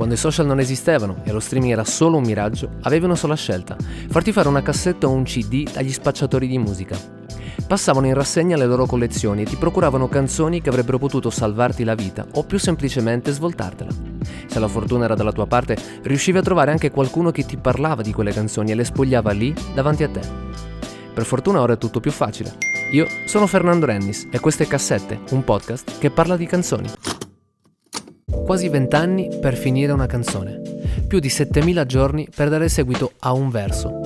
Quando i social non esistevano e lo streaming era solo un miraggio, avevi una sola scelta: farti fare una cassetta o un CD dagli spacciatori di musica. Passavano in rassegna le loro collezioni e ti procuravano canzoni che avrebbero potuto salvarti la vita o più semplicemente svoltartela. Se la fortuna era dalla tua parte, riuscivi a trovare anche qualcuno che ti parlava di quelle canzoni e le spogliava lì, davanti a te. Per fortuna ora è tutto più facile. Io sono Fernando Rennis e queste Cassette, un podcast che parla di canzoni. Quasi 20 anni per finire una canzone, più di 7000 giorni per dare seguito a un verso.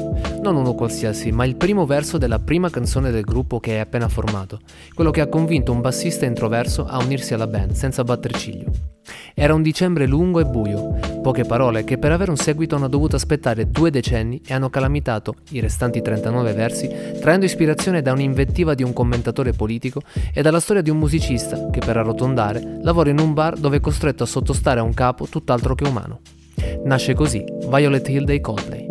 Non uno qualsiasi, ma il primo verso della prima canzone del gruppo che hai appena formato, quello che ha convinto un bassista introverso a unirsi alla band senza batter ciglio. Era un dicembre lungo e buio, poche parole che per avere un seguito hanno dovuto aspettare 2 decenni e hanno calamitato i restanti 39 versi, traendo ispirazione da un'invettiva di un commentatore politico e dalla storia di un musicista che per arrotondare lavora in un bar dove è costretto a sottostare a un capo tutt'altro che umano. Nasce così Violet Hill dei Coldplay.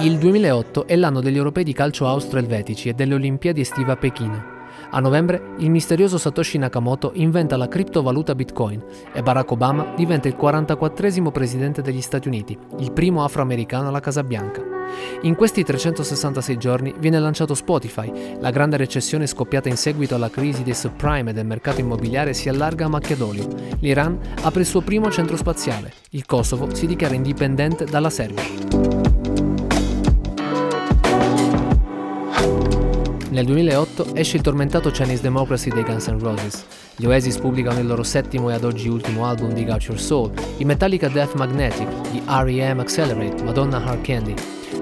Il 2008 è l'anno degli europei di calcio austro-elvetici e delle Olimpiadi estive a Pechino. A novembre il misterioso Satoshi Nakamoto inventa la criptovaluta Bitcoin e Barack Obama diventa il 44esimo presidente degli Stati Uniti, il primo afroamericano alla Casa Bianca. In questi 366 giorni viene lanciato Spotify, la grande recessione scoppiata in seguito alla crisi dei subprime e del mercato immobiliare si allarga a macchia d'olio, l'Iran apre il suo primo centro spaziale, il Kosovo si dichiara indipendente dalla Serbia. Nel 2008 esce il tormentato Chinese Democracy dei Guns N' Roses, gli Oasis pubblicano il loro 7º e ad oggi ultimo album Dig Out Your Soul, i Metallica Death Magnetic, gli R.E.M. Accelerate, Madonna Hard Candy,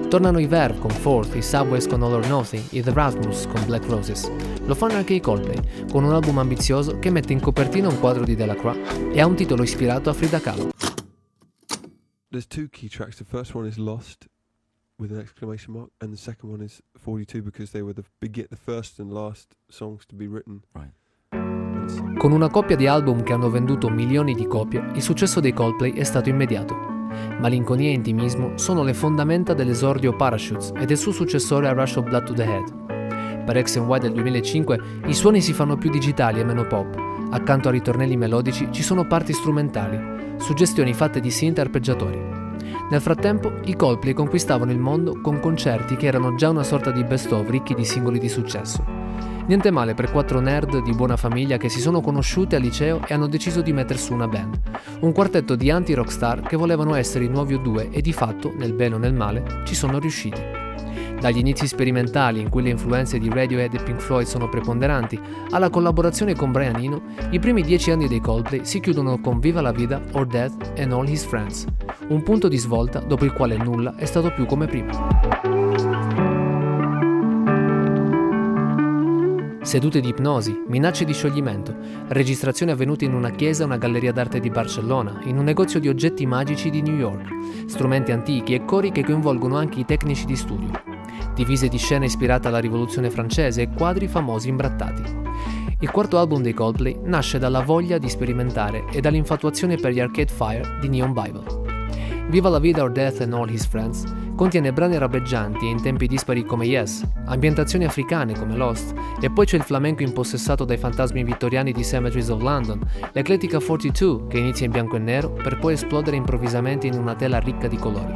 tornano i Verb con Fourth, i Subways con All or Nothing, i The Rasmus con Black Roses, lo fanno anche i Coldplay, con un album ambizioso che mette in copertina un quadro di Delacroix e ha un titolo ispirato a Frida Kahlo. There's 2 key tracks, the first one is Lost, with an exclamation mark, and the second one is 42 because they were the first and last songs to be written. Right. Con una coppia di album che hanno venduto milioni di copie, il successo dei Coldplay è stato immediato. Malinconia e intimismo sono le fondamenta dell'esordio Parachutes e del suo successore a Rush of Blood to the Head. Per X&Y del 2005 i suoni si fanno più digitali e meno pop. Accanto a ritornelli melodici ci sono parti strumentali, suggestioni fatte di synth arpeggiatori. Nel frattempo, i Coldplay conquistavano il mondo con concerti che erano già una sorta di best-of ricchi di singoli di successo. Niente male per 4 nerd di buona famiglia che si sono conosciute al liceo e hanno deciso di metter su una band. Un quartetto di anti-rockstar che volevano essere i nuovi U2 e di fatto, nel bene o nel male, ci sono riusciti. Dagli inizi sperimentali, in cui le influenze di Radiohead e Pink Floyd sono preponderanti, alla collaborazione con Brian Eno, i primi 10 anni dei Coldplay si chiudono con Viva la Vida or Death and All His Friends, un punto di svolta dopo il quale nulla è stato più come prima. Sedute di ipnosi, minacce di scioglimento, registrazioni avvenute in una chiesa e una galleria d'arte di Barcellona, in un negozio di oggetti magici di New York, strumenti antichi e cori che coinvolgono anche i tecnici di studio. Divise di scena ispirata alla rivoluzione francese e quadri famosi imbrattati. Il quarto album dei Coldplay nasce dalla voglia di sperimentare e dall'infatuazione per gli Arcade Fire di Neon Bible. Viva la Vida or Death and All His Friends contiene brani rabbeggianti e in tempi dispari come Yes, ambientazioni africane come Lost, e poi c'è il flamenco impossessato dai fantasmi vittoriani di Cemeteries of London, l'eclettica 42 che inizia in bianco e nero per poi esplodere improvvisamente in una tela ricca di colori.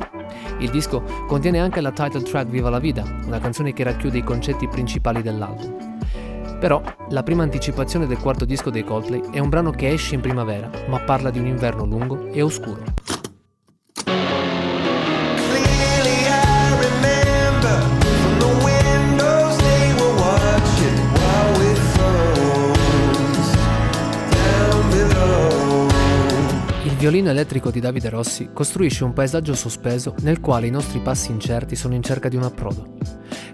Il disco contiene anche la title track Viva la Vida, una canzone che racchiude i concetti principali dell'album. Però la prima anticipazione del quarto disco dei Coldplay è un brano che esce in primavera, ma parla di un inverno lungo e oscuro. Il violino elettrico di Davide Rossi costruisce un paesaggio sospeso nel quale i nostri passi incerti sono in cerca di un approdo.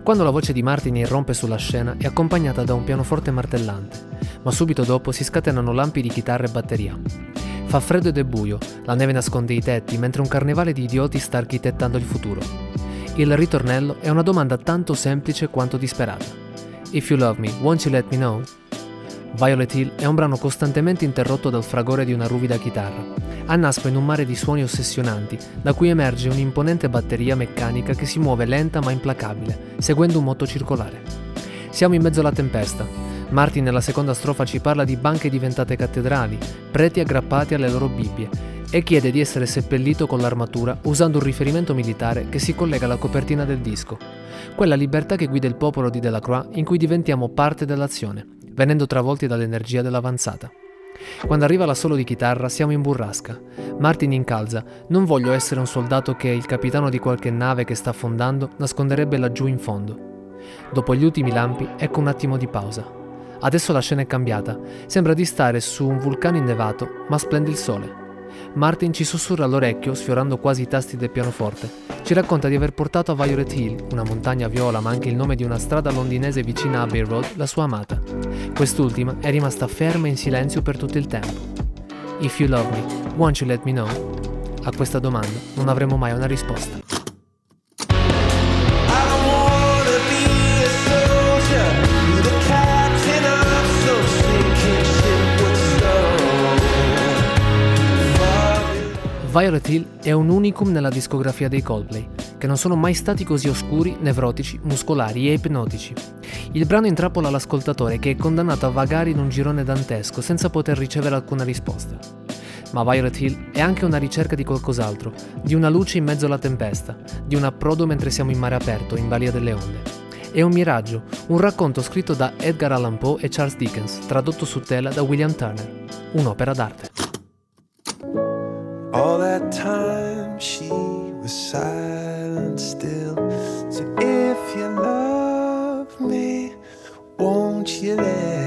Quando la voce di Martin irrompe sulla scena è accompagnata da un pianoforte martellante, ma subito dopo si scatenano lampi di chitarra e batteria. Fa freddo ed è buio, la neve nasconde i tetti mentre un carnevale di idioti sta architettando il futuro. Il ritornello è una domanda tanto semplice quanto disperata. If you love me, won't you let me know? Violet Hill è un brano costantemente interrotto dal fragore di una ruvida chitarra. Annaspa in un mare di suoni ossessionanti, da cui emerge un'imponente batteria meccanica che si muove lenta ma implacabile, seguendo un moto circolare. Siamo in mezzo alla tempesta. Martin nella seconda strofa ci parla di banche diventate cattedrali, preti aggrappati alle loro Bibbie, e chiede di essere seppellito con l'armatura usando un riferimento militare che si collega alla copertina del disco. Quella libertà che guida il popolo di Delacroix in cui diventiamo parte dell'azione, venendo travolti dall'energia dell'avanzata. Quando arriva l'assolo di chitarra siamo in burrasca. Martin incalza: non voglio essere un soldato che il capitano di qualche nave che sta affondando nasconderebbe laggiù in fondo. Dopo gli ultimi lampi ecco un attimo di pausa. Adesso la scena è cambiata, sembra di stare su un vulcano innevato ma splende il sole. Martin ci sussurra all'orecchio, sfiorando quasi i tasti del pianoforte. Ci racconta di aver portato a Violet Hill, una montagna viola ma anche il nome di una strada londinese vicina a Bay Road, la sua amata. Quest'ultima è rimasta ferma in silenzio per tutto il tempo. If you love me, won't you let me know? A questa domanda non avremo mai una risposta. Violet Hill è un unicum nella discografia dei Coldplay, che non sono mai stati così oscuri, nevrotici, muscolari e ipnotici. Il brano intrappola l'ascoltatore che è condannato a vagare in un girone dantesco senza poter ricevere alcuna risposta. Ma Violet Hill è anche una ricerca di qualcos'altro, di una luce in mezzo alla tempesta, di un approdo mentre siamo in mare aperto, in balia delle onde. È un miraggio, un racconto scritto da Edgar Allan Poe e Charles Dickens, tradotto su tela da William Turner. Un'opera d'arte. All that time she was silent still. So if you love me, won't you let